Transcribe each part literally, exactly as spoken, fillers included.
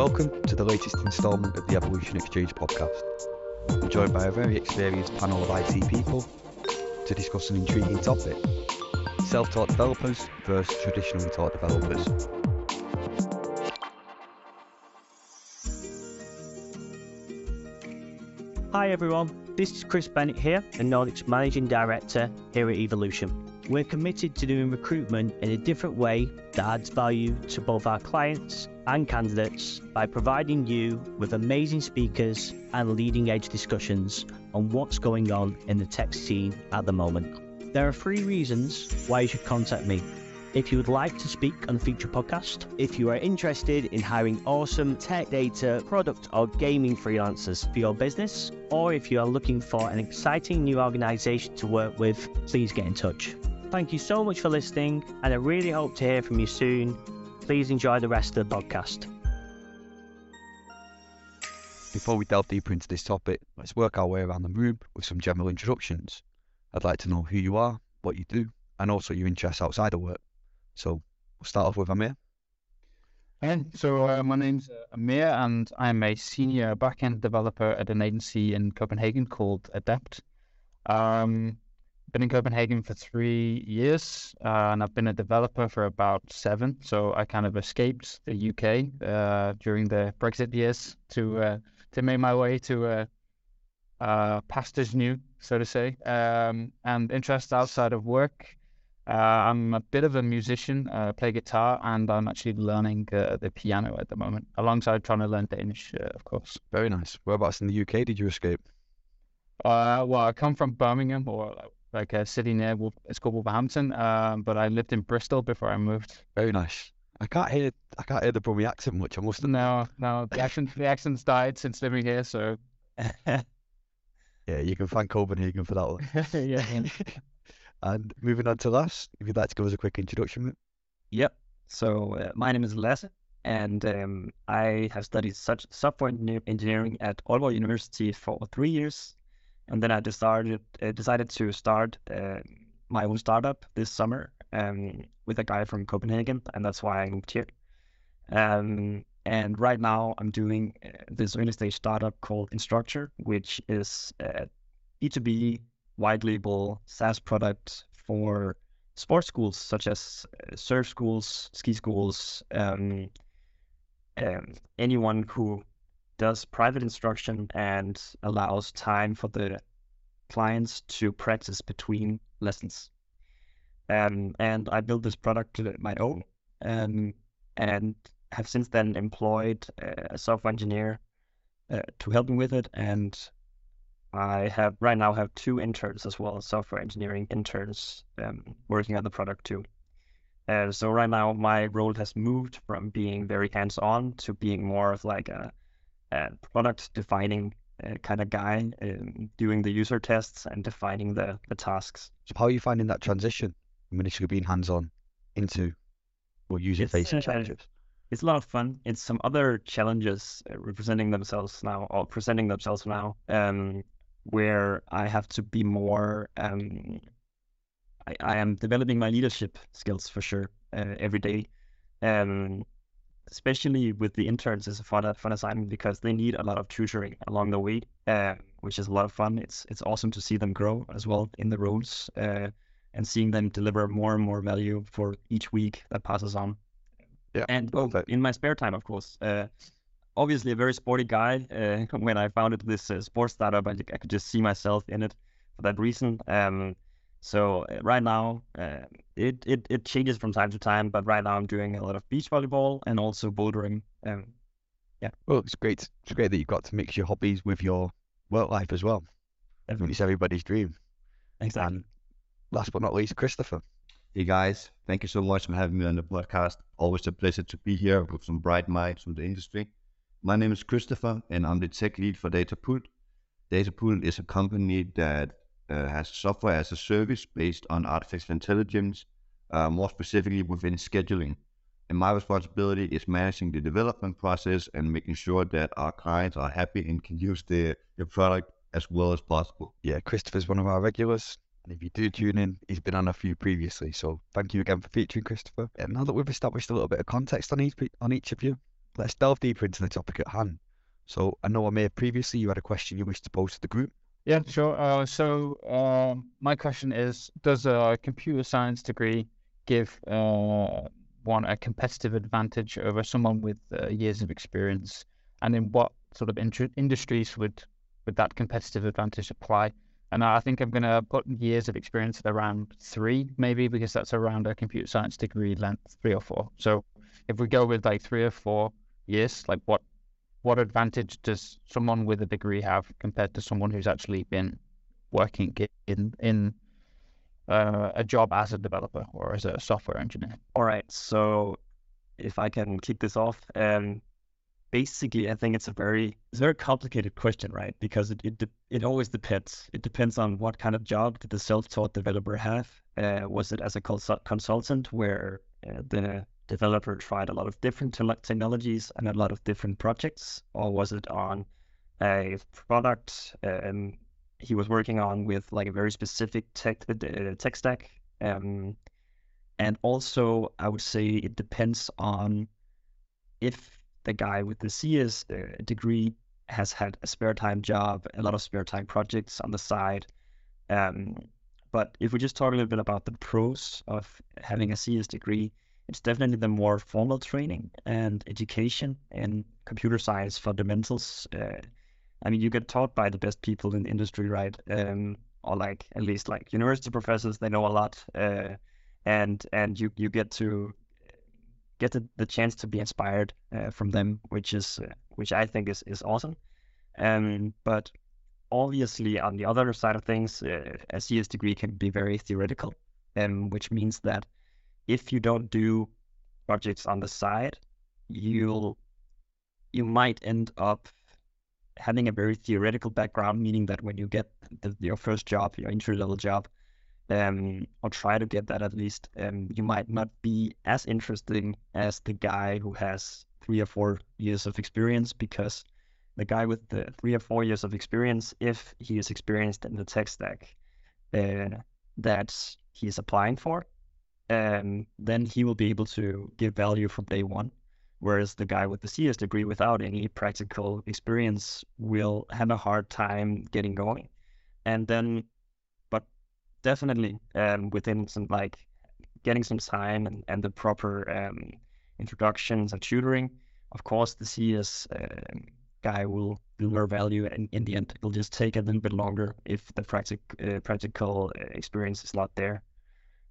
Welcome to the latest instalment of the Evolution Exchange podcast. I'm joined by a very experienced panel of I T people to discuss an intriguing topic: self-taught developers versus traditionally taught developers. Hi everyone, this is Chris Bennett here, a Nordics Managing Director here at Evolution. We're committed to doing recruitment in a different way that adds value to both our clients and candidates by providing you with amazing speakers and leading-edge discussions on what's going on in the tech scene at the moment. There are three reasons why you should contact me. If you would like to speak on the future podcast, if you are interested in hiring awesome tech, data, product or gaming freelancers for your business, or if you are looking for an exciting new organization to work with, please get in touch. Thank you so much for listening, and I really hope to hear from you soon. Please enjoy the rest of the podcast. Before we delve deeper into this topic, let's work our way around the room with some general introductions. I'd like to know who you are, what you do, and also your interests outside of work. So we'll start off with Amir. And so uh, my name's Amir, and I'm a senior backend developer at an agency in Copenhagen called Adapt. Um, Been in Copenhagen for three years, uh, and I've been a developer for about seven. So I kind of escaped the U K uh, during the Brexit years to uh, to make my way to uh, uh, pastures new, so to say. Um, and interests outside of work, uh, I'm a bit of a musician. I uh, play guitar, and I'm actually learning uh, the piano at the moment, alongside trying to learn Danish, uh, of course. Very nice. Whereabouts in the U K did you escape? Uh, well, I come from Birmingham, or like a city near, Wolf- it's called Wolverhampton, um, but I lived in Bristol before I moved. Very nice. I can't hear, I can't hear the Brummie accent much, I must. No, no, the accent, the accent's died since living here, so. Yeah, you can thank Copenhagen for that one. Yeah. And moving on to Lasse, if you'd like to give us a quick introduction, mate. Yep. So uh, my name is Lasse, and um, I have studied such software engineering at Aalborg University for three years. And then I decided uh, decided to start uh, my own startup this summer um, with a guy from Copenhagen, and that's why I moved here. Um, and right now I'm doing uh, this early stage startup called Instructure, which is a B two B white label SaaS product for sports schools such as uh, surf schools, ski schools, um, um, anyone who does private instruction and allows time for the clients to practice between lessons. Um, and I built this product to my own, um, and have since then employed a software engineer uh, to help me with it. And I have right now have two interns as well, software engineering interns, um, working on the product too. Uh, so right now my role has moved from being very hands-on to being more of like a Uh, product defining uh, kind of guy, um, doing the user tests and defining the, the tasks. So how are you finding that transition from initially being hands-on into well, user-facing challenges? Uh, it's a lot of fun. It's some other challenges uh, representing themselves now or presenting themselves now, um, where I have to be more. Um, I, I am developing my leadership skills for sure uh, every day. Um, especially with the interns, is a fun, fun assignment because they need a lot of tutoring along the way, uh, which is a lot of fun. It's it's awesome to see them grow as well in the roles, uh, and seeing them deliver more and more value for each week that passes on. Yeah, and oh, in my spare time, of course, uh, obviously a very sporty guy. Uh, when I founded this uh, sports startup, I, I could just see myself in it for that reason. Um, So right now, uh, it, it it changes from time to time, but right now I'm doing a lot of beach volleyball and also bouldering. Um, yeah. Well, it's great. It's great that you've got to mix your hobbies with your work life as well. Definitely. It's everybody's dream. Exactly. And last but not least, Christopher. Hey guys, thank you so much for having me on the podcast. Always a pleasure to be here with some bright minds from the industry. My name is Christopher, and I'm the tech lead for DataPult. DataPult is a company that Uh, has software as a service based on artificial intelligence, uh, more specifically within scheduling. And my responsibility is managing the development process and making sure that our clients are happy and can use the, the product as well as possible. Yeah, Christopher's one of our regulars. And if you do tune in, he's been on a few previously. So thank you again for featuring, Christopher. And now that we've established a little bit of context on each, on each of you, Let's delve deeper into the topic at hand. So I know, Amir, previously you had a question you wished to pose to the group. Yeah, sure. Uh, so uh, my question is, does a computer science degree give uh, one a competitive advantage over someone with uh, years of experience? And in what sort of in- industries would, would that competitive advantage apply? And I think I'm going to put years of experience at around three, maybe, because that's around a computer science degree length, three or four. So if we go with like three or four years, like what what advantage does someone with a degree have compared to someone who's actually been working in in uh, a job as a developer or as a software engineer? All right. So if I can kick this off, um, basically, I think it's a very it's a very complicated question, right? Because it, it it always depends. It depends on what kind of job did the self-taught developer have. Uh, was it as a consul- consultant where uh, the developer tried a lot of different te- technologies and a lot of different projects, or was it on a product um, he was working on with like a very specific tech uh, tech stack? Um, and also, I would say it depends on if the guy with the C S degree has had a spare time job, a lot of spare time projects on the side. Um, but if we just talk a little bit about the pros of having a C S degree, it's definitely the more formal training and education in computer science fundamentals. Uh, I mean, you get taught by the best people in the industry, right? Um, or like, at least like university professors, they know a lot. Uh, and and you, you get to get the, the chance to be inspired uh, from them, which is, uh, which I think is, is awesome. Um, but obviously on the other side of things, uh, a C S degree can be very theoretical, um, which means that if you don't do projects on the side, you'll you might end up having a very theoretical background, meaning that when you get the, your first job, your entry level job, um, or try to get that at least, um, you might not be as interesting as the guy who has three or four years of experience, because the guy with the three or four years of experience, if he is experienced in the tech stack uh, that he is applying for, Um, then he will be able to give value from day one. Whereas the guy with the C S degree without any practical experience will have a hard time getting going. And then, but definitely um, within some, like getting some time and, and the proper um, introductions and tutoring, of course, the C S uh, guy will deliver value in, in the end. It'll just take a little bit longer if the practic- uh, practical experience is not there.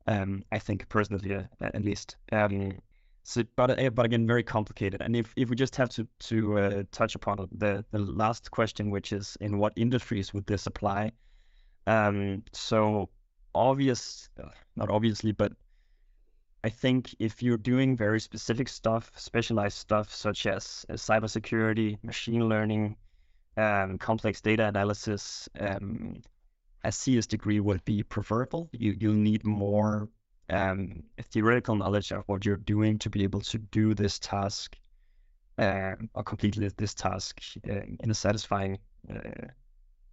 Um, I think personally, uh, at least. Um, so, but uh, but again, very complicated. And if, if we just have to to uh, touch upon the the last question, which is in what industries would this apply? Um, so obvious, not obviously, but I think if you're doing very specific stuff, specialized stuff such as uh, cybersecurity, machine learning, um, complex data analysis. Um, A C S degree would be preferable. You, you'll need more um, theoretical knowledge of what you're doing to be able to do this task uh, or complete this task uh, in a satisfying, uh,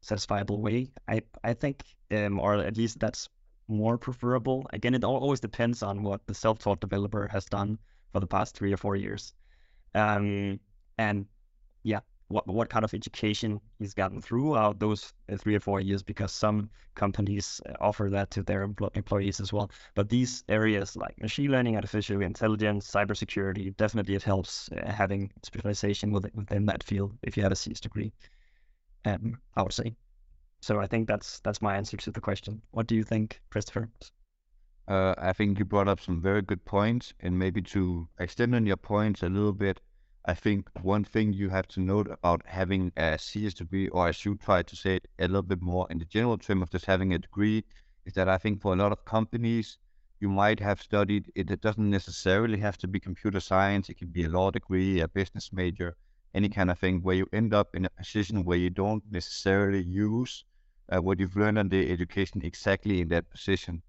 satisfiable way, I I think, um, or at least that's more preferable. Again, it always depends on what the self-taught developer has done for the past three or four years. Um, and yeah. What, what kind of education he's gotten throughout those three or four years, because some companies offer that to their employees as well. But these areas like machine learning, artificial intelligence, cybersecurity, definitely it helps having specialization within that field if you have a C S degree, um, I would say. So I think that's that's my answer to the question. What do you think, Christopher? Uh, I think you brought up some very good points, and maybe to extend on your points a little bit, I think one thing you have to note about having a C S degree, or I should try to say it a little bit more in the general term of just having a degree, is that I think for a lot of companies, you might have studied, it, it doesn't necessarily have to be computer science, it can be a law degree, a business major, any kind of thing, where you end up in a position where you don't necessarily use uh, what you've learned under education exactly in that position.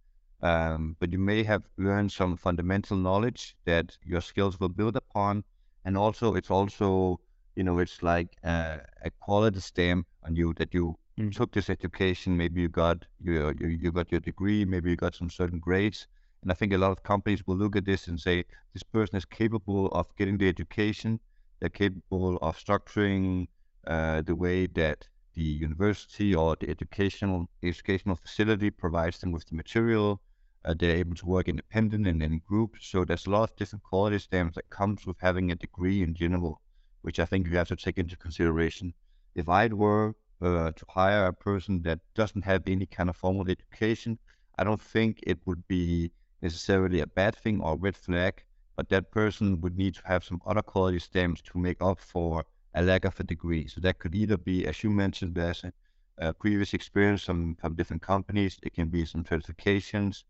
Um, but you may have learned some fundamental knowledge that your skills will build upon. And also, it's also, you know, it's like a, a quality stamp on you that you mm. took this education. Maybe you got your, you, you got your degree, maybe you got some certain grades. And I think a lot of companies will look at this and say, this person is capable of getting the education They're capable of structuring uh, the way that the university or the educational educational facility provides them with the material. Uh, they're able to work independent and in groups. So there's a lot of different quality stamps that comes with having a degree in general, which I think you have to take into consideration. If I were uh, to hire a person that doesn't have any kind of formal education, I don't think it would be necessarily a bad thing or a red flag, but that person would need to have some other quality stamps to make up for a lack of a degree. So that could either be, as you mentioned, there's a, a previous experience from, from different companies. It can be some certifications,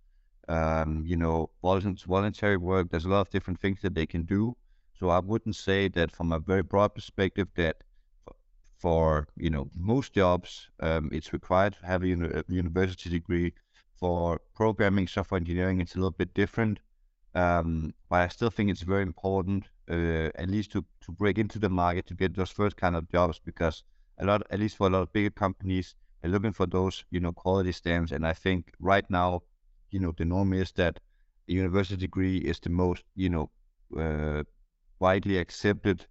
um, you know, voluntary work. There's a lot of different things that they can do. So I wouldn't say that from a very broad perspective that for, you know, most jobs, um, it's required to have a, uni a university degree. For programming, software engineering, it's a little bit different. Um, but I still think it's very important, uh, at least to, to break into the market to get those first kind of jobs, because a lot, at least for a lot of bigger companies, they're looking for those, you know, quality stamps. And I think right now, you know, the norm is that a university degree is the most, you know, uh, widely accepted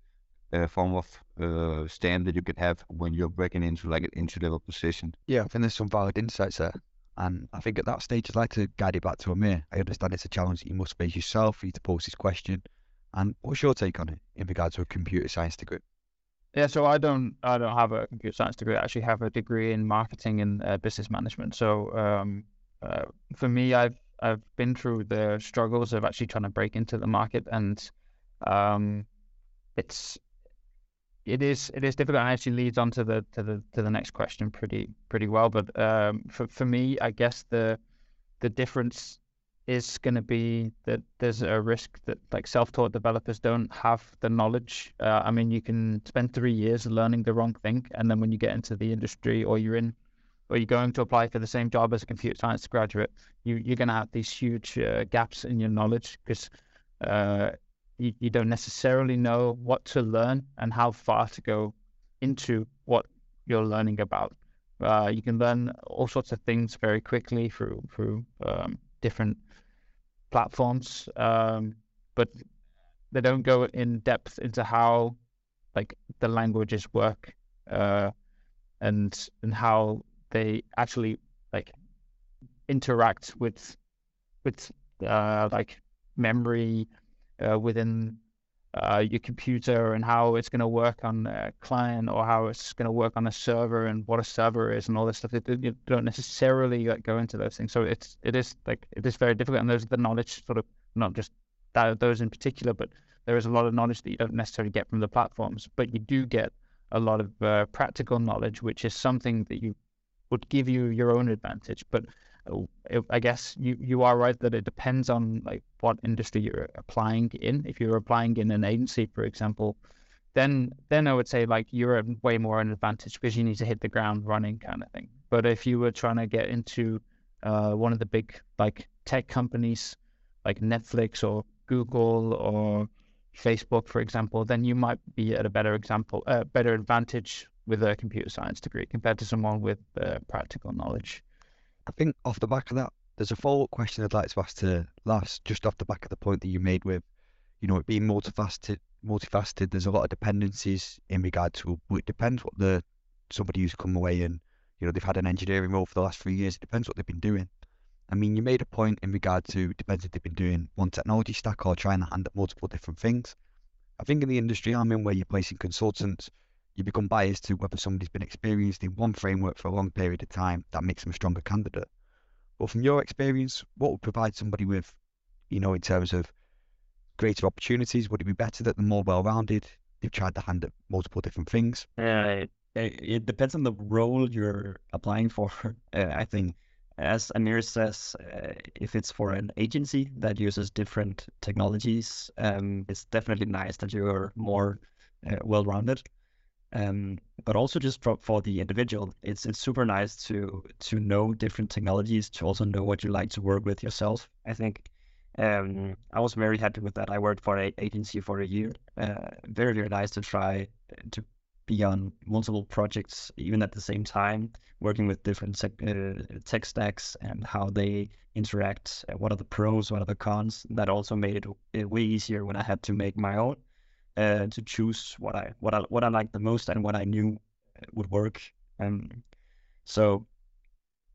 uh, form of uh, stamp that you could have when you're breaking into like an entry-level position. Yeah, I think there's some valid insights there. And I think at that stage, I'd like to guide it back to Amir. I understand it's a challenge that you must face yourself for you to pose this question. And what's your take on it in regard to a computer science degree? Yeah, so I don't, I don't have a computer science degree. I actually have a degree in marketing and uh, business management. So um, uh, for me, I've, I've been through the struggles of actually trying to break into the market, and um, it's, It is it is difficult, and actually leads on to the to the to the next question pretty pretty well. But um, for for me, I guess the the difference is going to be that there's a risk that like self-taught developers don't have the knowledge. Uh, I mean, you can spend three years learning the wrong thing, and then when you get into the industry, or you're in, or you're going to apply for the same job as a computer science graduate, you you're going to have these huge uh, gaps in your knowledge, because Uh, You, you don't necessarily know what to learn and how far to go into what you're learning about. Uh, you can learn all sorts of things very quickly through through um, different platforms, um, but they don't go in depth into how like the languages work uh, and and how they actually like interact with with uh, like memory. Uh, within uh, your computer, and how it's going to work on a client, or how it's going to work on a server, and what a server is, and all this stuff. It, it, you don't necessarily like, go into those things, so it's it is like it is very difficult. And those the knowledge, sort of not just that, those in particular, but there is a lot of knowledge that you don't necessarily get from the platforms, but you do get a lot of uh, practical knowledge, which is something that you would give you your own advantage, but. I guess you, you are right that it depends on like what industry you're applying in. If you're applying in an agency, for example, then then I would say like you're way more an advantage, because you need to hit the ground running kind of thing. But if you were trying to get into uh, one of the big like tech companies like Netflix or Google or Facebook, for example, then you might be at a better example, a uh, better advantage with a computer science degree compared to someone with uh, practical knowledge. I think off the back of that, there's a follow-up question I'd like to ask to Lasse, just off the back of the point that you made with, you know, it being multifaceted, multifaceted, there's a lot of dependencies in regard to, it depends what the, somebody who's come away and, you know, they've had an engineering role for the last few years, it depends what they've been doing. I mean, you made a point in regard to, it depends if they've been doing one technology stack or trying to handle multiple different things. I think in the industry I'm in, where you're placing consultants, you become biased to whether somebody's been experienced in one framework for a long period of time. That makes them a stronger candidate. But from your experience, what would provide somebody with, you know, in terms of greater opportunities? Would it be better that they're more well-rounded? They've tried their hand at multiple different things. Yeah, uh, it, it depends on the role you're applying for. Uh, I think, as Amir says, uh, if it's for an agency that uses different technologies, um, it's definitely nice that you're more uh, well-rounded. Um, but also just for, for the individual, it's it's super nice to to know different technologies, to also know what you like to work with yourself. I think um, I was very happy with that. I worked for an agency for a year. Uh, very, very nice to try to be on multiple projects, even at the same time, working with different tech, uh, tech stacks and how they interact. What are the pros? What are the cons? That also made it way easier when I had to make my own. uh, to choose what I what I what I liked the most and what I knew would work. Um, so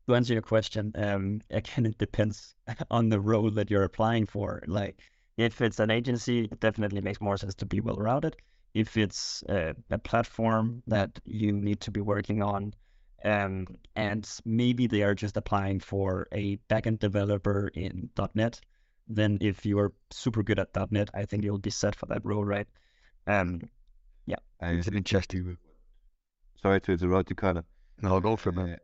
to answer your question, um, again, it depends on the role that you're applying for. Like, if it's an agency, it definitely makes more sense to be well-rounded. If it's a, a platform that you need to be working on, um, and maybe they are just applying for a backend developer in dot net, then if you are super good at dot net, I think you'll be set for that role, right? Um, yeah. Uh, it's an interesting. Sorry to interrupt you, Connor. No, go for it.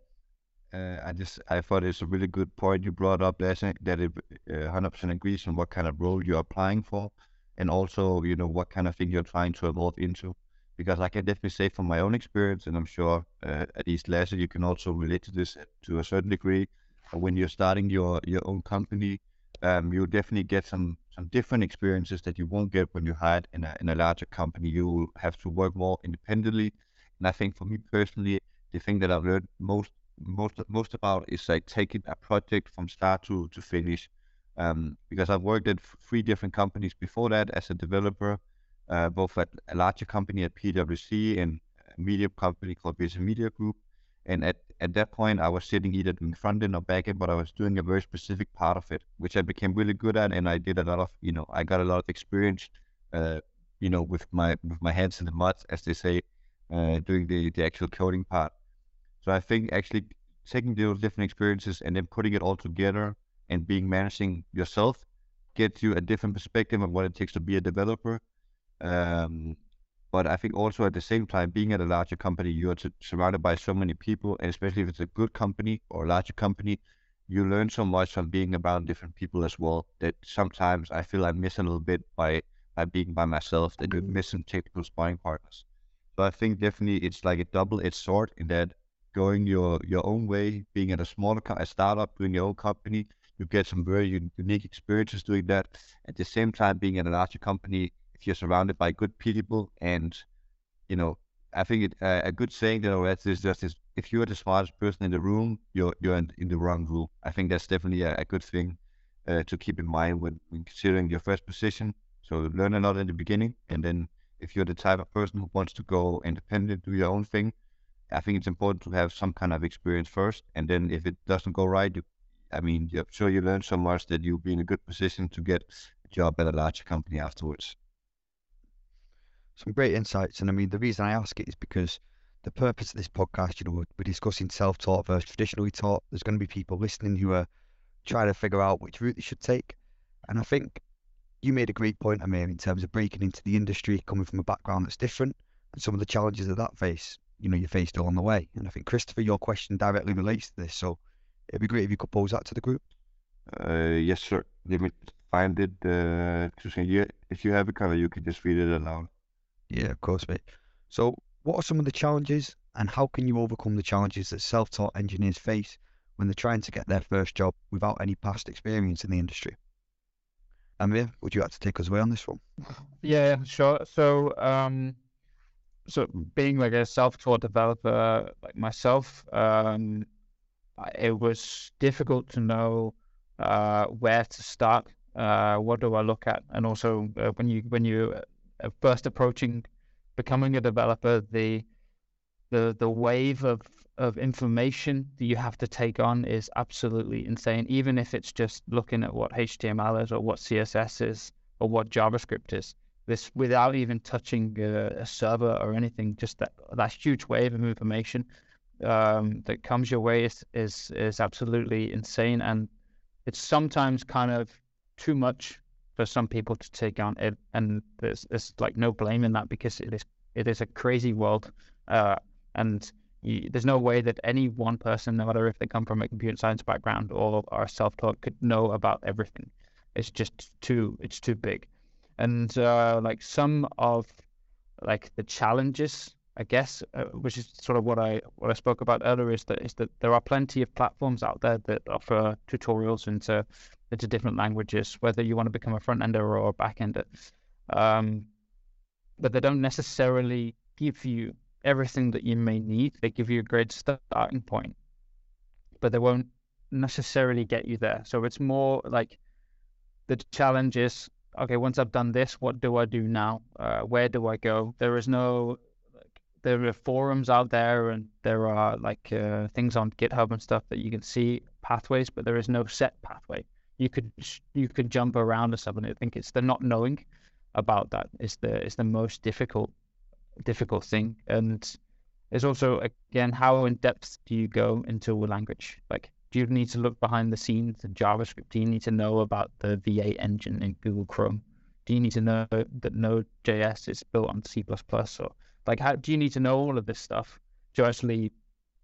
Uh, I just I thought it's a really good point you brought up, Lasse, that it uh, one hundred percent agrees on what kind of role you're applying for, and also, you know, what kind of thing you're trying to evolve into. Because I can definitely say from my own experience, and I'm sure uh, at least Lasse, you can also relate to this to a certain degree. When you're starting your your own company, um, you'll definitely get some some different experiences that you won't get when you're hired in a in a larger company. You will have to work more independently, and I think for me personally, the thing that I've learned most. most most about is like taking a project from start to to finish, um because I've worked at three different companies before that as a developer, uh both at a larger company at P W C and a media company called Business Media Group, and at at that point I was sitting either in front end or back end, but I was doing a very specific part of it, which I became really good at, and I did a lot of, you know, I got a lot of experience, uh you know, with my with my hands in the mud, as they say, uh doing the the actual coding part. So I think actually taking those different experiences and then putting it all together and being managing yourself gets you a different perspective of what it takes to be a developer. Um, but I think also at the same time, being at a larger company, you're surrounded by so many people, and especially if it's a good company or a larger company, you learn so much from being around different people as well, that sometimes I feel I miss a little bit by, by being by myself, that you miss some technical sparring partners. So I think definitely it's like a double-edged sword in that going your your own way, being at a smaller a startup, doing your own company, you get some very unique experiences doing that. At the same time, being at a larger company, if you're surrounded by good people, and you know, I think it, uh, a good saying that I is just is, if you're the smartest person in the room, you're you're in, in the wrong room. I think that's definitely a, a good thing uh, to keep in mind when, when considering your first position. So learn a lot in the beginning, and then if you're the type of person who wants to go independent, do your own thing, I think it's important to have some kind of experience first, and then if it doesn't go right, you, I mean, I'm sure you learn so much that you'll be in a good position to get a job at a larger company afterwards. Some great insights, and I mean, the reason I ask it is because the purpose of this podcast, you know, we're, we're discussing self-taught versus traditionally taught. There's going to be people listening who are trying to figure out which route they should take, and I think you made a great point, Amir, in terms of breaking into the industry, coming from a background that's different, and some of the challenges that that face. You know, you're faced along the way. And I think, Christopher, your question directly relates to this, so it'd be great if you could pose that to the group. Uh, yes, sir. Let me find it. Uh, if you have a color, you can just read it aloud. Yeah, of course, mate. So what are some of the challenges, and how can you overcome the challenges that self-taught engineers face when they're trying to get their first job without any past experience in the industry? Amir, would you like to take us away on this one? Yeah, sure. So, um... So being like a self-taught developer like myself, um, it was difficult to know uh, where to start, uh, what do I look at, and also uh, when you when you uh, first approaching becoming a developer, the the the wave of of information that you have to take on is absolutely insane. Even if it's just looking at what H T M L is, or what C S S is, or what JavaScript is. This without even touching a, a server or anything, just that that huge wave of information um, that comes your way is, is is absolutely insane, and it's sometimes kind of too much for some people to take on. It, and there's, there's like no blame in that, because it is it is a crazy world, uh, and you, there's no way that any one person, no matter if they come from a computer science background or are self-taught, could know about everything. It's just too it's too big. And uh, like some of like the challenges, I guess, uh, which is sort of what I what I spoke about earlier, is that is that there are plenty of platforms out there that offer tutorials into into different languages, whether you want to become a front ender or a back ender, um, but they don't necessarily give you everything that you may need. They give you a great starting point, but they won't necessarily get you there. So it's more like the challenge is, okay, once I've done this, what do I do now? Uh, where do I go? There is no, like, there are forums out there, and there are like uh, things on GitHub and stuff that you can see pathways, but there is no set pathway. You could you could jump around or something. I think it's the not knowing about that is the is the most difficult difficult thing, and it's also again how in depth do you go into a language? Like, do you need to look behind the scenes in JavaScript? Do you need to know about the V eight engine in Google Chrome? Do you need to know that Node dot J S is built on C plus plus? Or like, how do you need to know all of this stuff to actually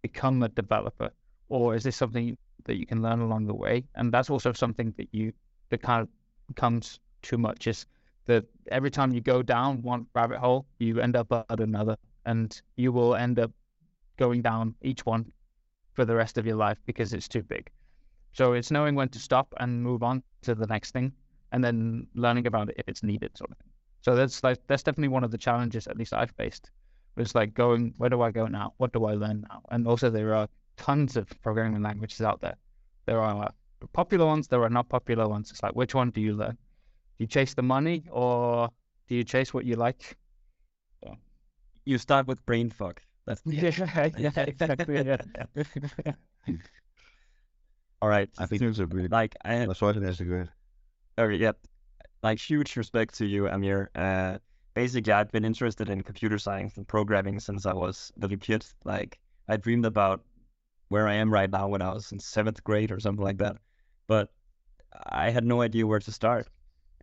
become a developer? Or is this something that you can learn along the way? And that's also something that you that kind of comes too much, is that every time you go down one rabbit hole, you end up at another, and you will end up going down each one for the rest of your life because it's too big. So it's knowing when to stop and move on to the next thing, and then learning about it if it's needed, sort of thing. So that's like that's definitely one of the challenges, at least I've faced, was like going, where do I go now? What do I learn now? And also there are tons of programming languages out there. There are popular ones, there are not popular ones. It's like, which one do you learn? Do you chase the money, or do you chase what you like? So. You start with brain fog. That's yeah, yeah, exactly. Yeah. All right, I think those are really like I have, that's why that's good. Okay, yeah, like huge respect to you, Amir. Uh, basically, I've been interested in computer science and programming since I was a little kid. Like, I dreamed about where I am right now when I was in seventh grade or something like that, but I had no idea where to start,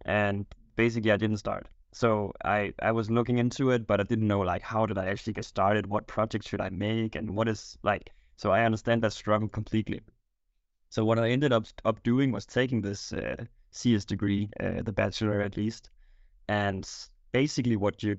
and basically, I didn't start. So I, I was looking into it, but I didn't know, like, how did I actually get started? What project should I make? And what is, like, so I understand that struggle completely. So what I ended up up doing was taking this uh, C S degree, uh, the bachelor at least. And basically what you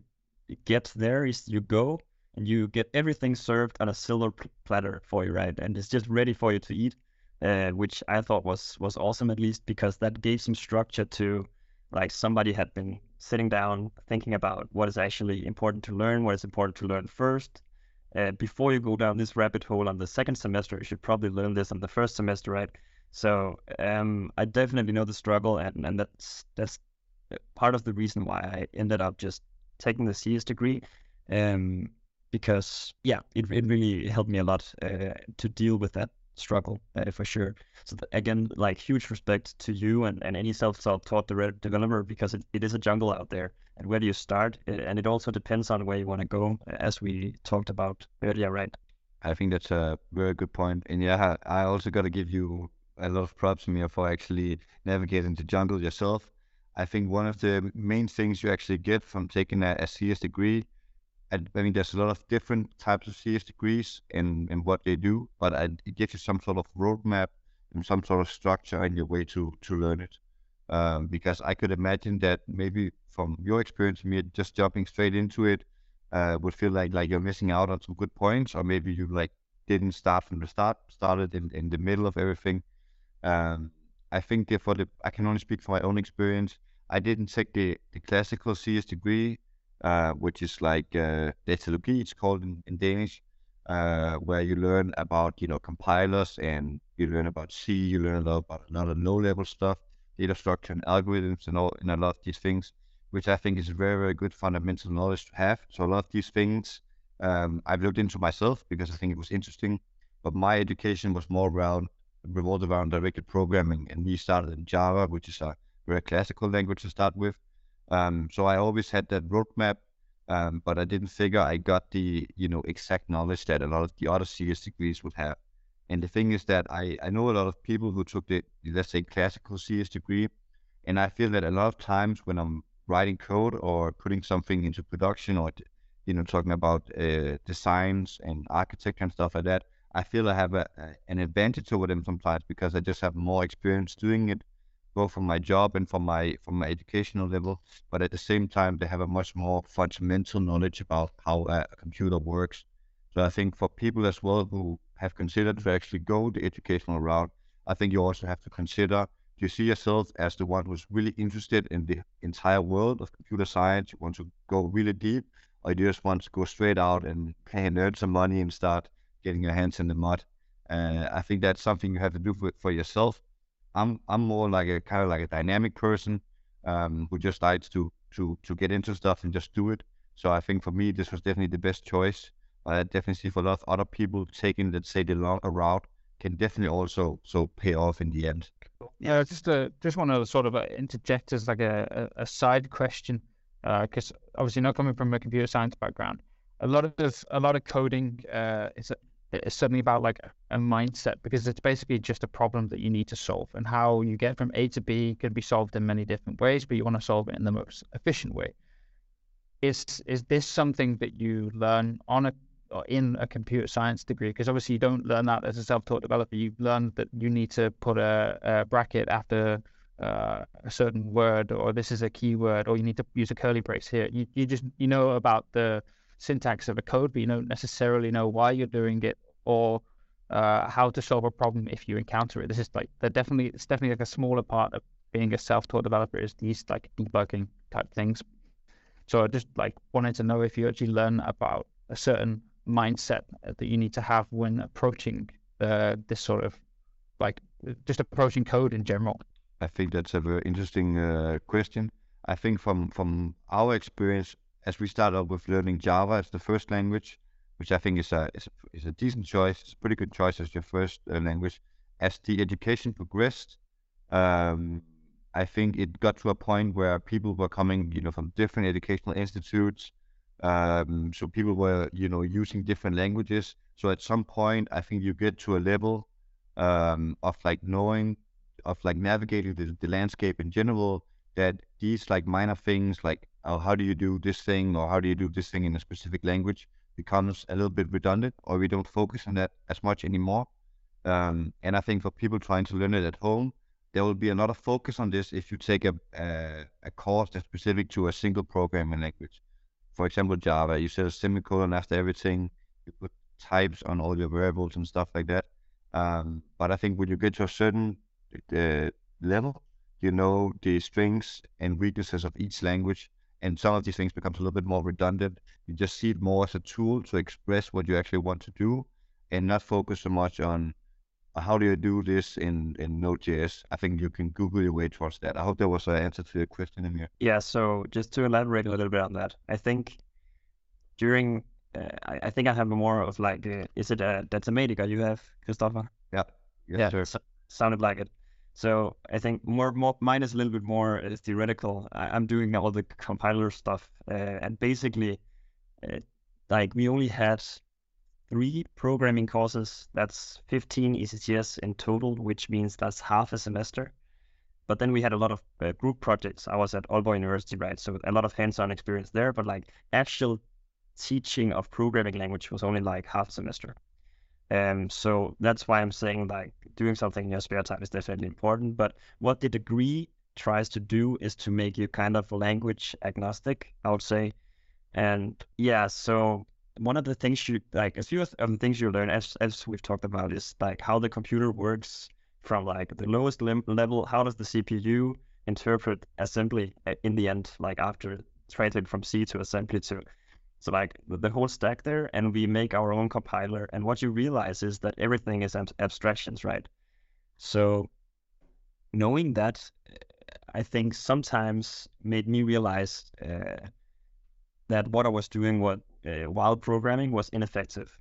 get there is you go and you get everything served on a silver platter for you, right? And it's just ready for you to eat, uh, which I thought was, was awesome, at least because that gave some structure to, like, somebody had been sitting down thinking about what is actually important to learn, what is important to learn first. Uh, before you go down this rabbit hole on the second semester, you should probably learn this on the first semester, right? So um, I definitely know the struggle, and, and that's that's part of the reason why I ended up just taking the C S degree, um, because, yeah, it, it really helped me a lot uh, to deal with that struggle, uh, for sure. So th- again, like, huge respect to you and, and any self-taught developer, because it, it is a jungle out there, and where do you start? It, and it also depends on where you want to go, as we talked about earlier, right? I think that's a very good point. And yeah, I also got to give you a lot of props, Amir, for actually navigating the jungle yourself. I think one of the main things you actually get from taking a, a C S degree, I mean, there's a lot of different types of C S degrees in, in what they do, but I, it gives you some sort of roadmap and some sort of structure in your way to, to learn it. Um, because I could imagine that maybe from your experience, me just jumping straight into it uh, would feel like, like you're missing out on some good points, or maybe you like didn't start from the start, started in, in the middle of everything. Um, I think therefore, the, I can only speak for my own experience. I didn't take the, the classical C S degree, Uh, which is like uh, datalogi, it's called in, in Danish, uh, where you learn about, you know, compilers, and you learn about C, you learn a lot about a lot of low-level stuff, data structure and algorithms and all, and a lot of these things, which I think is very, very good fundamental knowledge to have. So a lot of these things um, I've looked into myself because I think it was interesting, but my education was more around, revolved around directed programming, and we started in Java, which is a very classical language to start with. Um, so I always had that roadmap, um, but I didn't figure I got the, you know, exact knowledge that a lot of the other C S degrees would have. And the thing is that I, I know a lot of people who took the, let's say, classical C S degree, and I feel that a lot of times when I'm writing code or putting something into production, or, you know, talking about uh, designs and architecture and stuff like that, I feel I have a, a, an advantage over them sometimes because I just have more experience doing it, both from my job and from my from my educational level, but at the same time, they have a much more fundamental knowledge about how a computer works. So I think for people as well who have considered to actually go the educational route, I think you also have to consider, do you see yourself as the one who's really interested in the entire world of computer science? You want to go really deep, or do you just want to go straight out and pay and earn some money and start getting your hands in the mud? Uh, I think that's something you have to do for, for yourself. I'm I'm more like a kind of like a dynamic person. um, who just likes to to to get into stuff and just do it. So I think for me, this was definitely the best choice. I definitely see for a lot of other people taking, let's say, the longer route can definitely also so pay off in the end. Yeah, I just uh, just want to sort of interject as like a, a side question, because uh, obviously not coming from a computer science background, a lot of this, a lot of coding uh, is is suddenly about like a mindset, because it's basically just a problem that you need to solve, and how you get from A to B could be solved in many different ways, but you want to solve it in the most efficient way. Is is this something that you learn on a or in a computer science degree? Because obviously you don't learn that as a self-taught developer. You've learned that you need to put a, a bracket after uh, a certain word, or this is a keyword, or you need to use a curly brace here. You you just you know about the syntax of a code, but you don't necessarily know why you're doing it or uh, how to solve a problem if you encounter it. This is like they're definitely it's definitely like a smaller part of being a self-taught developer is these like debugging type things. So I just like wanted to know if you actually learn about a certain mindset that you need to have when approaching uh, this sort of like just approaching code in general. I think that's a very interesting uh, question. I think from from our experience, as we start up with learning Java as the first language, which I think is a is a, is a decent choice. It's a pretty good choice as your first uh, language. As the education progressed, um, I think it got to a point where people were coming, you know, from different educational institutes. Um, so people were, you know, using different languages. So at some point, I think you get to a level um, of like knowing, of like navigating the, the landscape in general, that these like minor things, like oh, how do you do this thing or how do you do this thing in a specific language becomes a little bit redundant, or we don't focus on that as much anymore. Um, and I think for people trying to learn it at home, there will be a lot of focus on this if you take a, a, a course that's specific to a single programming language. For example, Java, you set a semicolon after everything, you put types on all your variables and stuff like that. Um, but I think when you get to a certain uh, level, you know the strengths and weaknesses of each language, and some of these things becomes a little bit more redundant. You just see it more as a tool to express what you actually want to do, and not focus so much on how do you do this in, in Node.js? I think you can Google your way towards that. I hope that was an answer to your question, Amir. Yeah, so just to elaborate a little bit on that, I think during, uh, I, I think I have more of like, uh, is it a, that's a medica you have, Christopher? Yeah, yes, yeah, sure. So, sounded like it. So I think more, more mine is a little bit more uh, theoretical. I, I'm doing all the compiler stuff. Uh, and basically, uh, like we only had three programming courses, that's fifteen E C T S in total, which means that's half a semester. But then we had a lot of uh, group projects. I was at Aalborg University, right? So a lot of hands-on experience there, but like actual teaching of programming language was only like half a semester. Um, so that's why I'm saying like doing something in your spare time is definitely important. But what the degree tries to do is to make you kind of language agnostic, I would say. And yeah, so one of the things you like, a few of the things you learn, as as we've talked about, is like how the computer works from like the lowest level. How does the C P U interpret assembly in the end, like after translated from C to assembly to, so like the whole stack there. And we make our own compiler. And what you realize is that everything is abstractions, right? So knowing that, I think sometimes made me realize uh, that what I was doing was. Uh, while programming was ineffective.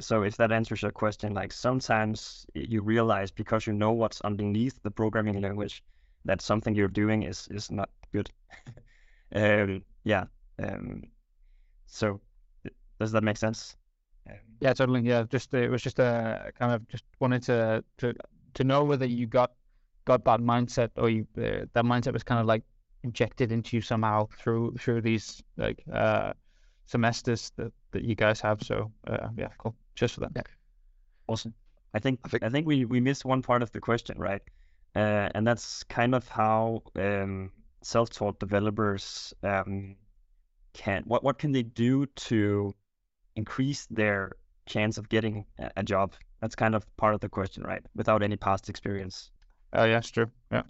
So if that answers your question, like sometimes you realize because you know what's underneath the programming language that something you're doing is is not good. um, yeah. Um, so does that make sense? Yeah, totally. Yeah, just it was just a kind of just wanted to to to know whether you got got that mindset, or you uh, that mindset was kind of like injected into you somehow through through these like. Uh, semesters that, that you guys have. So uh, yeah, cool. Cheers for that. Yeah. Awesome. I think I think, I think we, we missed one part of the question, right? Uh, and that's kind of how um, self-taught developers um, can, what, what can they do to increase their chance of getting a, a job? That's kind of part of the question, right? Without any past experience. Oh, uh, yeah, it's true. Yeah.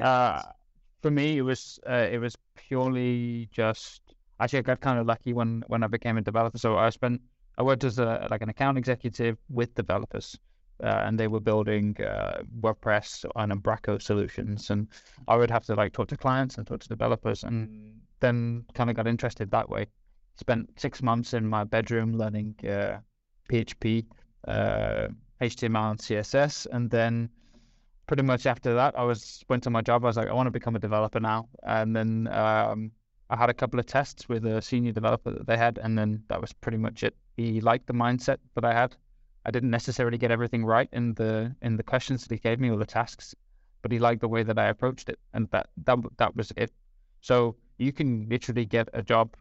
Uh, for me, it was, uh, it was purely just, actually, I got kind of lucky when, when I became a developer. So I spent, I worked as a, like an account executive with developers. uh, and they were building uh, WordPress and Umbraco solutions. And I would have to like talk to clients and talk to developers, and then kind of got interested that way. Spent six months in my bedroom learning uh, P H P, uh, H T M L, and C S S, and then pretty much after that, I was went to my job. I was like, I want to become a developer now. And then um, I had a couple of tests with a senior developer that they had, and then that was pretty much it. He liked the mindset that I had. I didn't necessarily get everything right in the in the questions that he gave me or the tasks, but he liked the way that I approached it, and that that that was it. So you can literally get a job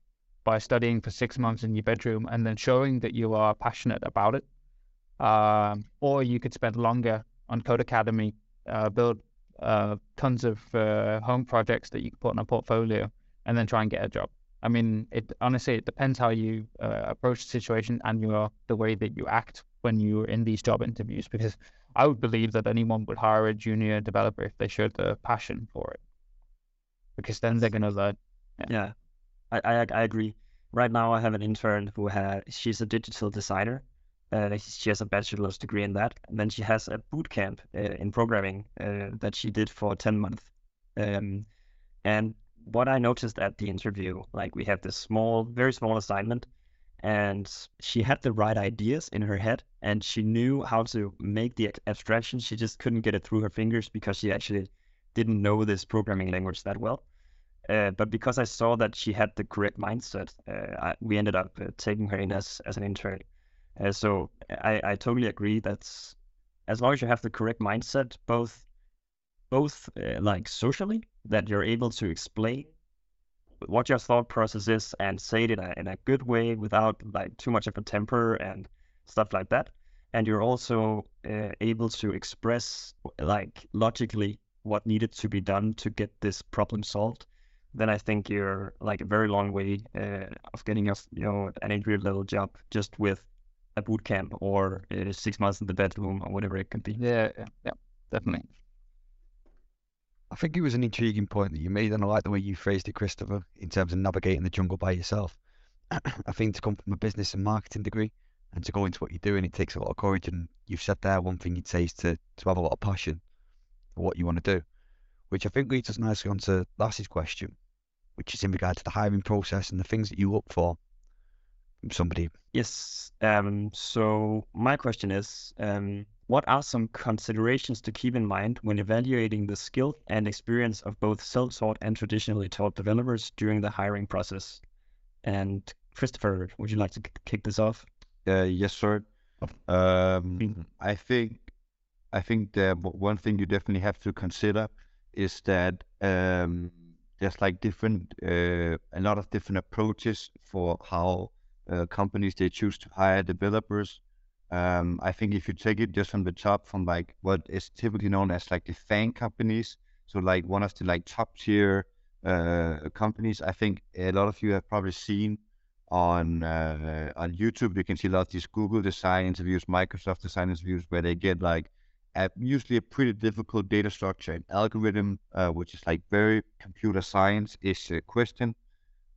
by studying for six months in your bedroom and then showing that you are passionate about it. Um, or you could spend longer on Codecademy, uh, build uh, tons of uh, home projects that you can put in a portfolio and then try and get a job. I mean, it honestly, it depends how you uh, approach the situation and your, the way that you act when you're in these job interviews, because I would believe that anyone would hire a junior developer if they showed the passion for it, because then they're going to learn. Yeah. yeah. I, I I agree. Right now, I have an intern who has, she's a digital designer. Uh, she has a bachelor's degree in that. And then she has a boot camp uh, in programming uh, that she did for ten months. Um, and what I noticed at the interview, like we have this small, very small assignment, and she had the right ideas in her head, and she knew how to make the abstraction. She just couldn't get it through her fingers because she actually didn't know this programming language that well. Uh, but because I saw that she had the correct mindset, uh, I, we ended up uh, taking her in as, as an intern. Uh, so I, I totally agree that as long as you have the correct mindset, both both uh, like socially, that you're able to explain what your thought process is and say it in a, in a good way without like too much of a temper and stuff like that. And you're also uh, able to express like logically what needed to be done to get this problem solved. Then I think you're like a very long way uh, of getting a, you know, an entry level job just with a boot camp or uh, six months in the bedroom or whatever it can be. Yeah, yeah, definitely. I think it was an intriguing point that you made, and I like the way you phrased it, Christopher, in terms of navigating the jungle by yourself. I think to come from a business and marketing degree and to go into what you're doing, it takes a lot of courage. And you've said there, one thing you'd say is to, to have a lot of passion for what you want to do, which I think leads us nicely on to Lasse's question, which is in regard to the hiring process and the things that you look for from somebody. Yes. Um, so my question is, um, what are some considerations to keep in mind when evaluating the skill and experience of both self-taught and traditionally taught developers during the hiring process? And Christopher, would you like to kick this off? Uh, yes, sir. Um, mm-hmm. I think I think that one thing you definitely have to consider is that um, there's like different, uh, a lot of different approaches for how uh, companies, they choose to hire developers. Um, I think if you take it just from the top, from like what is typically known as like the FAANG companies, so like one of the like top tier uh, companies, I think a lot of you have probably seen on uh, on YouTube, you can see a lot of these Google design interviews, Microsoft design interviews, where they get like Uh, usually a pretty difficult data structure and algorithm, uh, which is like very computer science-ish uh, question,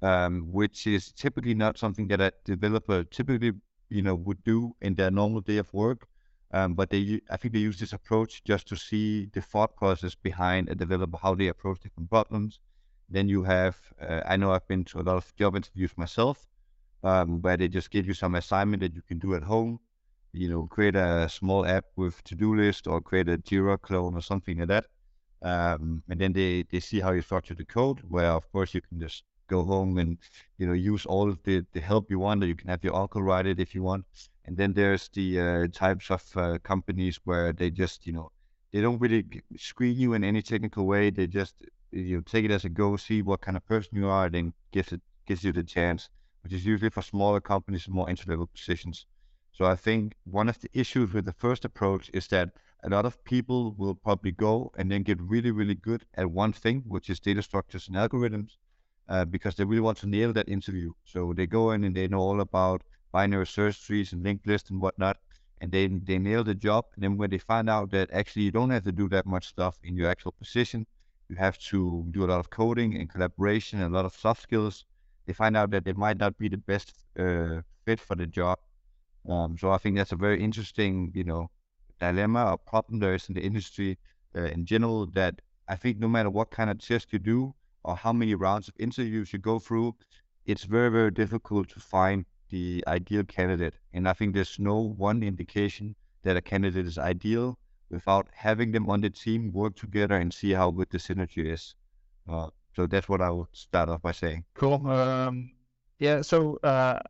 um, which is typically not something that a developer typically, you know, would do in their normal day of work. Um, but they, I think they use this approach just to see the thought process behind a developer, how they approach different problems. Then you have, uh, I know I've been to a lot of job interviews myself, um, where they just give you some assignment that you can do at home. You know, create a small app with to-do list or create a Jira clone or something like that. Um, and then they, they see how you structure the code, where of course you can just go home and, you know, use all of the, the help you want, or you can have your uncle write it if you want. And then there's the uh, types of uh, companies where they just, you know, they don't really screen you in any technical way. They just, you know, take it as a go, see what kind of person you are, and then gives it, gives you the chance, which is usually for smaller companies and more entry-level positions. So I think one of the issues with the first approach is that a lot of people will probably go and then get really, really good at one thing, which is data structures and algorithms, uh, because they really want to nail that interview. So they go in and they know all about binary search trees and linked lists and whatnot, and they, they nail the job. And then when they find out that actually you don't have to do that much stuff in your actual position, you have to do a lot of coding and collaboration and a lot of soft skills, they find out that they might not be the best uh, fit for the job. Um, so I think that's a very interesting, you know, dilemma or problem there is in the industry uh, in general, that I think no matter what kind of test you do or how many rounds of interviews you go through, it's very, very difficult to find the ideal candidate. And I think there's no one indication that a candidate is ideal without having them on the team, work together and see how good the synergy is. Uh, so that's what I would start off by saying. Cool. Um, yeah. So, uh,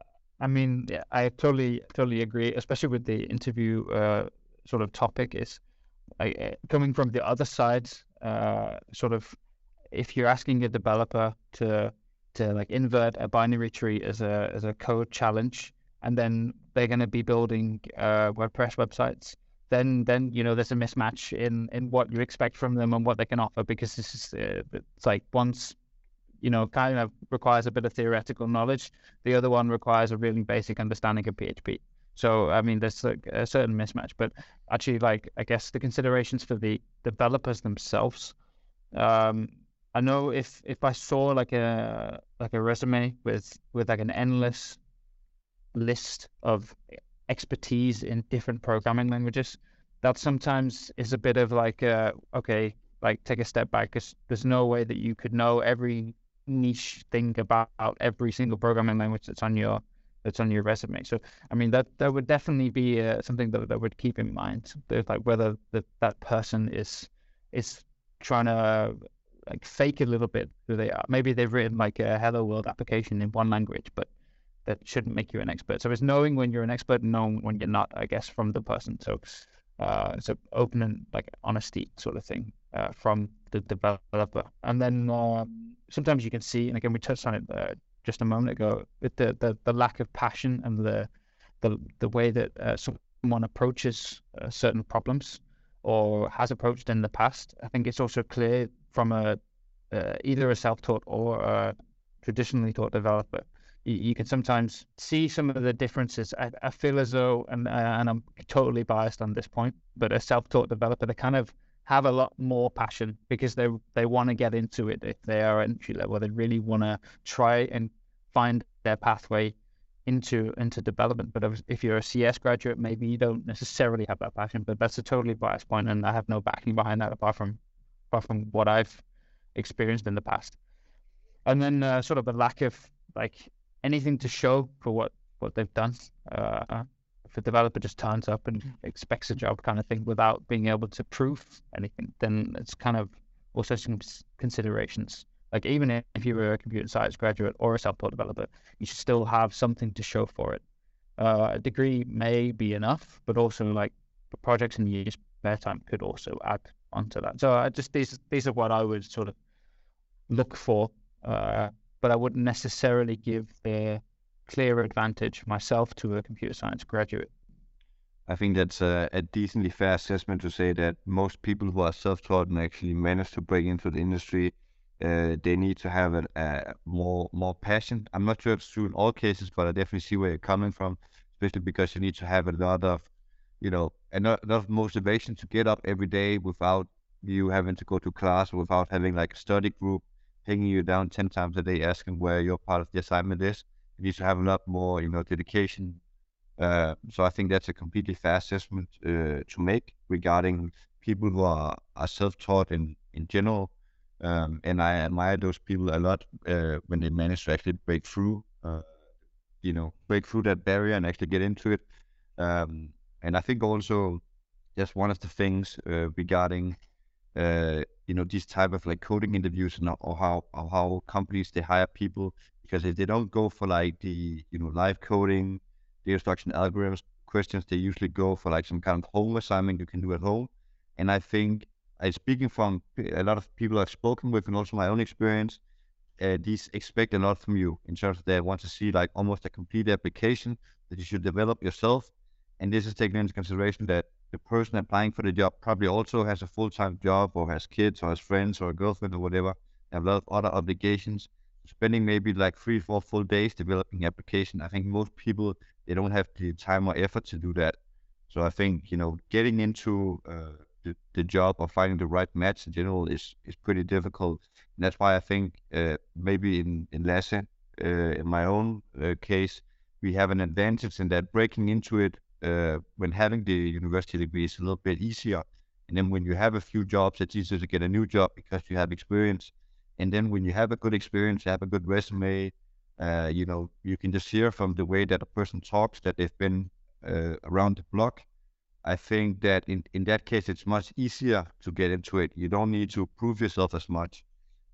I mean, yeah, I totally, totally agree, especially with the interview uh, sort of topic is I, coming from the other side, uh, sort of, if you're asking a developer to, to like invert a binary tree as a, as a code challenge, and then they're going to be building uh, WordPress websites, then, then, you know, there's a mismatch in, in what you expect from them and what they can offer, because this is, uh, it's like one's, you know, kind of requires a bit of theoretical knowledge. The other one requires a really basic understanding of P H P. So, I mean, there's like a certain mismatch, but actually, like, I guess the considerations for the developers themselves, um, I know if, if I saw like a, like a resume with, with like an endless list of expertise in different programming languages, that sometimes is a bit of like, uh, okay, like take a step back, because there's no way that you could know every niche thing about every single programming language that's on your, that's on your resume. So, I mean, that, that would definitely be uh, something that, that would keep in mind, like whether the, that person is, is trying to uh, like fake a little bit who they are. Maybe they've written like a hello world application in one language, but that shouldn't make you an expert. So it's knowing when you're an expert and knowing when you're not, I guess, from the person. So uh, it's an open and like honesty sort of thing uh, from the developer. And then uh, sometimes you can see, and again, we touched on it uh, just a moment ago, with the, the, the lack of passion and the the, the way that uh, someone approaches uh, certain problems or has approached in the past. I think it's also clear from a uh, either a self-taught or a traditionally taught developer. You can sometimes see some of the differences. I, I feel as though, and, and I'm totally biased on this point, but a self-taught developer, they kind of have a lot more passion because they they want to get into it. If they are entry level, they really want to try and find their pathway into into development. But if you're a C S graduate, maybe you don't necessarily have that passion. But that's a totally biased point, and I have no backing behind that apart from apart from what I've experienced in the past. And then uh, sort of a lack of like anything to show for what, what they've done. Uh, if a developer just turns up and expects a job kind of thing without being able to prove anything, then it's kind of also some considerations. Like even if you were a computer science graduate or a self-taught developer, you should still have something to show for it. Uh, a degree may be enough, but also like projects in your spare time could also add onto that. So I just, these, these are what I would sort of look for, uh, but I wouldn't necessarily give the clear advantage myself to a computer science graduate. I think that's a, a decently fair assessment to say that most people who are self-taught and actually manage to break into the industry, uh, they need to have a, a more more passion. I'm not sure it's true in all cases, but I definitely see where you're coming from, especially because you need to have a lot of, you know, a lot of motivation to get up every day without you having to go to class, or without having like a study group hanging you down ten times a day asking where your part of the assignment is. You need to have a lot more, you know, dedication. Uh, so I think that's a completely fair assessment uh, to make regarding people who are, are self-taught in, in general. Um, and I admire those people a lot uh, when they manage to actually break through, uh, you know, break through that barrier and actually get into it. Um, and I think also that's one of the things uh, regarding Uh, you know, these type of like coding interviews and or how or how companies they hire people, because if they don't go for like the, you know, live coding, the instruction algorithms questions, they usually go for like some kind of home assignment you can do at home. And I think I speaking from a lot of people I've spoken with and also my own experience, uh, these expect a lot from you in terms of they want to see like almost a complete application that you should develop yourself. And this is taken into consideration that the person applying for the job probably also has a full-time job or has kids or has friends or a girlfriend or whatever. They have a lot of other obligations. Spending maybe like three, four full days developing application. I think most people, they don't have the time or effort to do that. So I think, you know, getting into uh, the, the job or finding the right match in general is, is pretty difficult. And that's why I think uh, maybe in, in Lasse, uh, in my own uh, case, we have an advantage in that breaking into it uh, when having the university degree is a little bit easier. And then when you have a few jobs, it's easier to get a new job because you have experience. And then when you have a good experience, you have a good resume, uh, you know, you can just hear from the way that a person talks that they've been uh, around the block. I think that in, in that case, it's much easier to get into it. You don't need to prove yourself as much.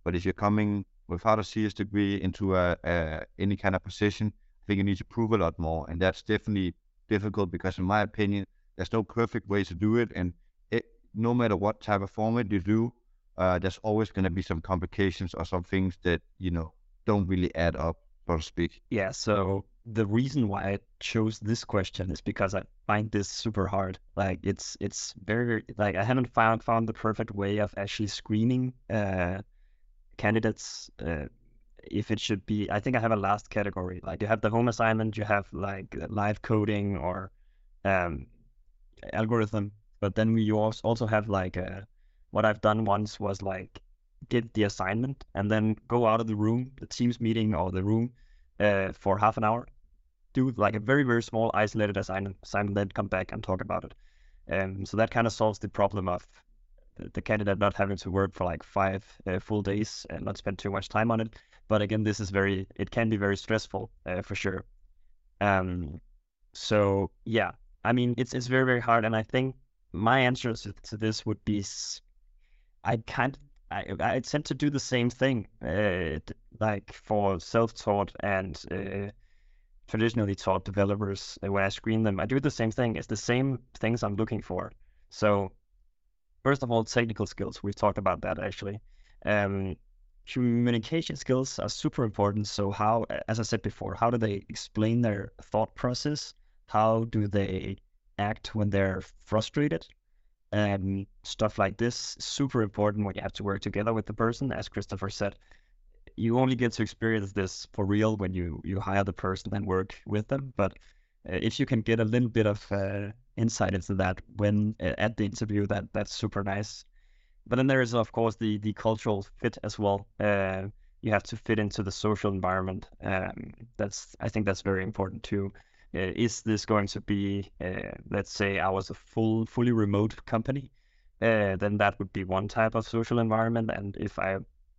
But if you're coming without a C S degree into a, a, any kind of position, I think you need to prove a lot more. And that's definitely difficult because in my opinion, there's no perfect way to do it. And it, no matter what type of format you do, uh, there's always going to be some complications or some things that, you know, don't really add up, so to speak. Yeah, so the reason why I chose this question is because I find this super hard. Like it's it's very, very like I haven't found found the perfect way of actually screening uh, candidates. Uh, if it should be, I think I have a last category. Like you have the home assignment, you have like live coding or um, algorithm, but then we also have like a, what I've done once was like did the assignment and then go out of the room, the Teams meeting or the room uh, for half an hour. Do like a very, very small isolated assignment, assignment, then come back and talk about it. Um, so that kind of solves the problem of the candidate not having to work for like five uh, full days and not spend too much time on it. But again, this is very, it can be very stressful uh, for sure. Um, so yeah, I mean, it's it's very, very hard. And I think my answer to, to this would be, I can't, I, I tend to do the same thing, uh, like for self-taught and uh, traditionally taught developers, when I screen them, I do the same thing. It's the same things I'm looking for. So first of all, technical skills, we've talked about that actually. Um, communication skills are super important. So how, as I said before, how do they explain their thought process? How do they act when they're frustrated? Um, stuff like this, super important when you have to work together with the person. As Christopher said, you only get to experience this for real when you, you hire the person and work with them. But uh, if you can get a little bit of uh, insight into that when uh, at the interview, that that's super nice. But then there is, of course, the, the cultural fit as well. Uh, you have to fit into the social environment. Um, that's I think that's very important too. Uh, is this going to be, uh, let's say I was a full, fully remote company, uh, then that would be one type of social environment. And if I,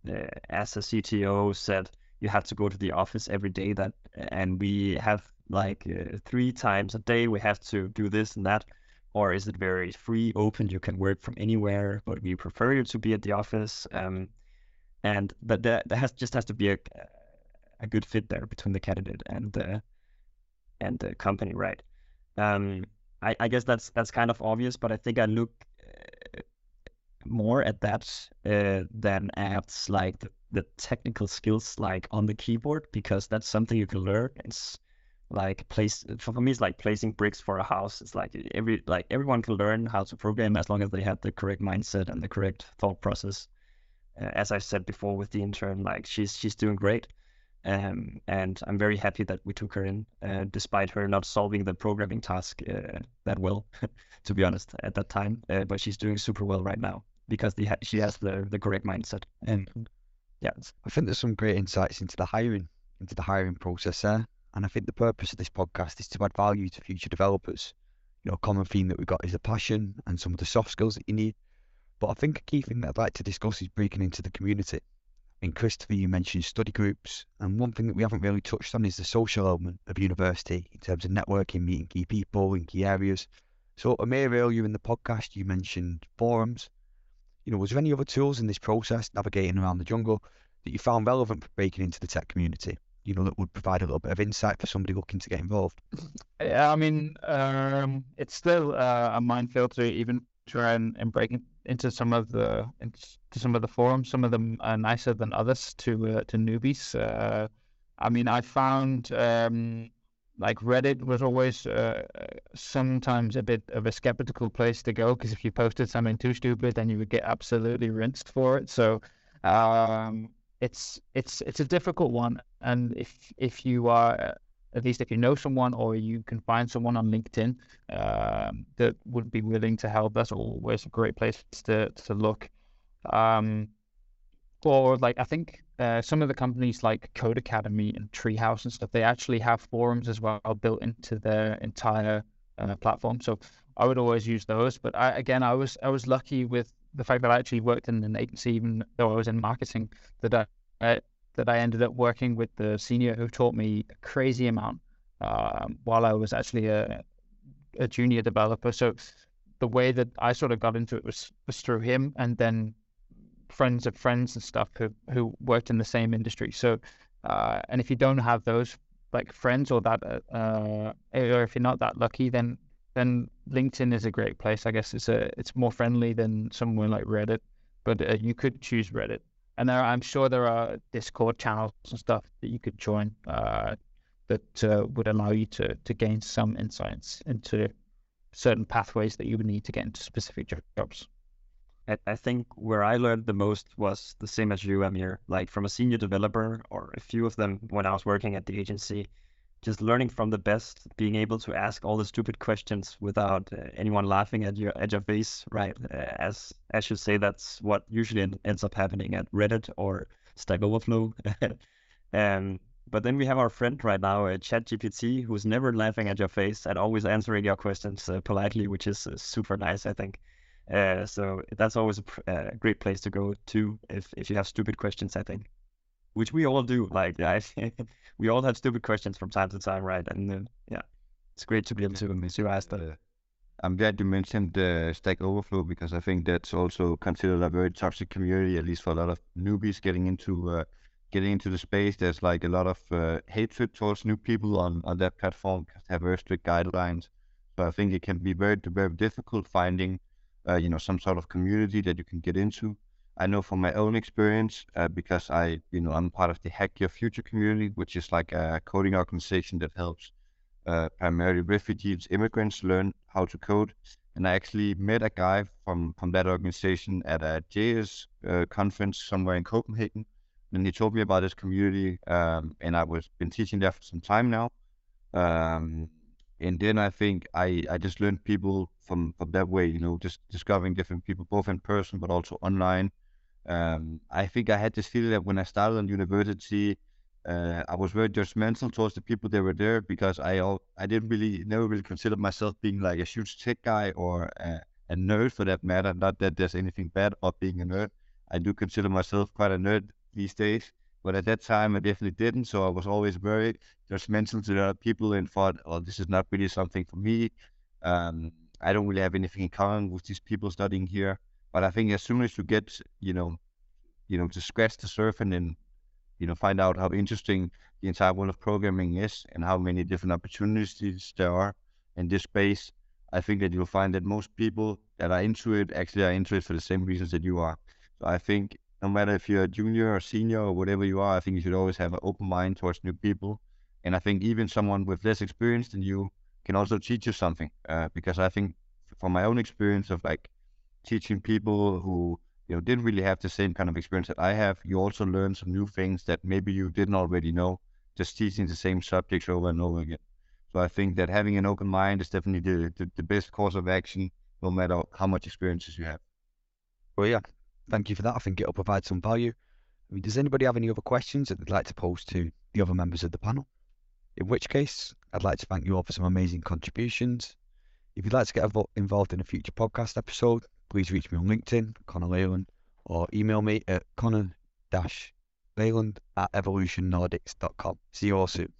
uh, as a C T O said, you have to go to the office every day that, and we have like uh, three times a day, we have to do this and that, or is it very free, open, you can work from anywhere, but we prefer you to be at the office. Um, and but there, there has, just has to be a, a good fit there between the candidate and uh, and the company, right? Um, I, I guess that's that's kind of obvious, but I think I look uh, more at that uh, than at like the, the technical skills, like on the keyboard, because that's something you can learn. It's like place for me, it's like placing bricks for a house. It's like every like everyone can learn how to program as long as they have the correct mindset and the correct thought process. Uh, as I said before with the intern, like she's she's doing great. Um, and I'm very happy that we took her in, uh, despite her not solving the programming task uh, that well, to be honest, at that time. Uh, but she's doing super well right now because the ha she has the, the correct mindset. And yeah, I think there's some great insights into the hiring, into the hiring process there. And I think the purpose of this podcast is to add value to future developers. You know, a common theme that we've got is the passion and some of the soft skills that you need. But I think a key thing that I'd like to discuss is breaking into the community. And Christopher, you mentioned study groups, and one thing that we haven't really touched on is the social element of university in terms of networking, meeting key people in key areas. So Amir, earlier in the podcast, you mentioned forums. You know, was there any other tools in this process, navigating around the jungle, that you found relevant for breaking into the tech community? You know, that would provide a little bit of insight for somebody looking to get involved. Yeah, I mean, um, it's still uh, a minefield to even try and, and break in. into some of the into some of the forums. Some of them are nicer than others to uh, to newbies. Uh, I mean, I found um, like Reddit was always uh, sometimes a bit of a skeptical place to go, because if you posted something too stupid, then you would get absolutely rinsed for it. So um, it's it's it's a difficult one. And if if you are, at least if you know someone or you can find someone on LinkedIn um, that would be willing to help, that's always a great place to, to look. Um, or like, I think uh, some of the companies like Codecademy and Treehouse and stuff, they actually have forums as well built into their entire uh, platform. So I would always use those. But I, again, I was I was lucky with the fact that I actually worked in an agency, even though I was in marketing, that I, I that I ended up working with the senior who taught me a crazy amount um, while I was actually a a junior developer. So the way that I sort of got into it was was through him, and then friends of friends and stuff who who worked in the same industry. So uh, and if you don't have those like friends or that, uh, or if you're not that lucky, then then LinkedIn is a great place. I guess it's a it's more friendly than somewhere like Reddit, but uh, you could choose Reddit. And there, are, I'm sure there are Discord channels and stuff that you could join uh, that uh, would allow you to to gain some insights into certain pathways that you would need to get into specific jobs. I think where I learned the most was the same as you, Amir, like from a senior developer or a few of them when I was working at the agency, just learning from the best, being able to ask all the stupid questions without uh, anyone laughing at your at your face, right? Uh, as as you say, that's what usually ends up happening at Reddit or Stack Overflow. um, but then we have our friend right now, uh, ChatGPT, who's never laughing at your face and always answering your questions uh, politely, which is uh, super nice, I think. Uh, so that's always a pr- uh, great place to go to if, if you have stupid questions, I think, which we all do. Like, I, we all have stupid questions from time to time, right? And uh, yeah, it's great to be able to, to ask that. Uh, I'm glad you mentioned uh, Stack Overflow, because I think that's also considered a very toxic community, at least for a lot of newbies getting into uh, getting into the space. There's like a lot of uh, hatred towards new people on, on that platform, because they have very strict guidelines. So I think it can be very, very difficult finding Uh, you know, some sort of community that you can get into. I know from my own experience, uh, because I, you know, I'm part of the Hack Your Future community, which is like a coding organization that helps uh, primarily refugees, immigrants learn how to code. And I actually met a guy from, from that organization at a J S uh, conference somewhere in Copenhagen. And he told me about this community, um, and I was been teaching there for some time now. Um, And then I think I, I just learned people from, from that way, you know, just discovering different people, both in person, but also online. Um, I think I had this feeling that when I started on university, uh, I was very judgmental towards the people that were there, because I all, I didn't really, never really considered myself being like a huge tech guy or a, a nerd for that matter. Not that there's anything bad about being a nerd. I do consider myself quite a nerd these days. But at that time, I definitely didn't. So I was always very judgmental to the other people and thought, oh, this is not really something for me. Um, I don't really have anything in common with these people studying here. But I think as soon as you get, you know, you know, to scratch the surface and then, you know, find out how interesting the entire world of programming is and how many different opportunities there are in this space, I think that you'll find that most people that are into it actually are into it for the same reasons that you are. So I think no matter if you're a junior or senior or whatever you are, I think you should always have an open mind towards new people. And I think even someone with less experience than you can also teach you something. Uh, because I think from my own experience of like teaching people who, you know, didn't really have the same kind of experience that I have, you also learn some new things that maybe you didn't already know, just teaching the same subjects over and over again. So I think that having an open mind is definitely the, the, the best course of action, no matter how much experiences you have. Well, yeah. Thank you for that. I think it'll provide some value. I mean, does anybody have any other questions that they'd like to pose to the other members of the panel? In which case, I'd like to thank you all for some amazing contributions. If you'd like to get involved in a future podcast episode, please reach me on LinkedIn, Connor Leyland, or email me at connor dash leyland at evolution nordics dot com. See you all soon.